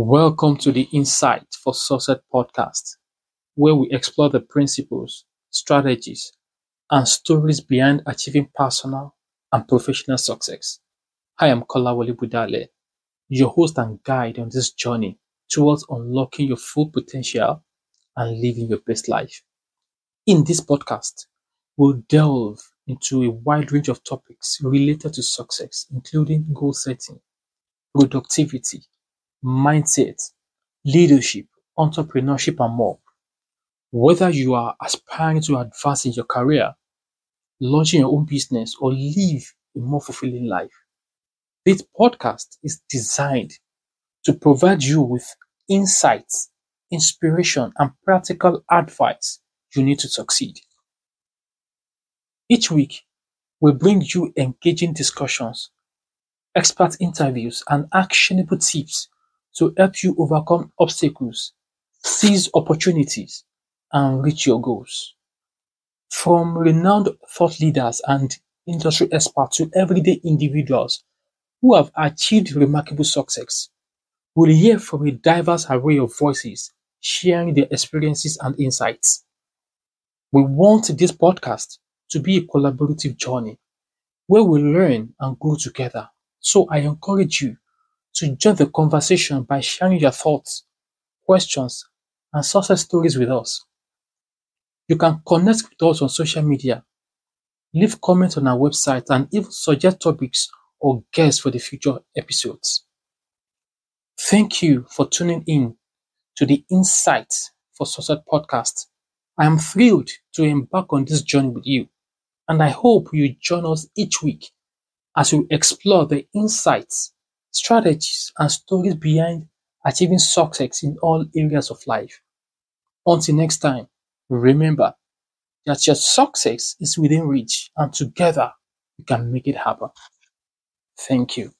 Welcome to the Insights for Success podcast, where we explore the principles, strategies, and stories behind achieving personal and professional success. I am Kolawole Budale, your host and guide on this journey towards unlocking your full potential and living your best life. In this podcast, we'll delve into a wide range of topics related to success, including goal setting, productivity, mindset, leadership, entrepreneurship, and more. Whether you are aspiring to advance in your career, launching your own business, or live a more fulfilling life, this podcast is designed to provide you with insights, inspiration, and practical advice you need to succeed. Each week, we bring you engaging discussions, expert interviews, and actionable tips to help you overcome obstacles, seize opportunities, and reach your goals. From renowned thought leaders and industry experts to everyday individuals who have achieved remarkable success, we'll hear from a diverse array of voices sharing their experiences and insights. We want this podcast to be a collaborative journey where we learn and grow together. So I encourage you to join the conversation by sharing your thoughts, questions, and success stories with us. You can connect with us on social media, leave comments on our website, and even suggest topics or guests for the future episodes. Thank you for tuning in to the Insights for Success podcast. I am thrilled to embark on this journey with you, and I hope you join us each week as we explore the insights, strategies, and stories behind achieving success in all areas of life. Until next time, remember that your success is within reach, and together we can make it happen. Thank you.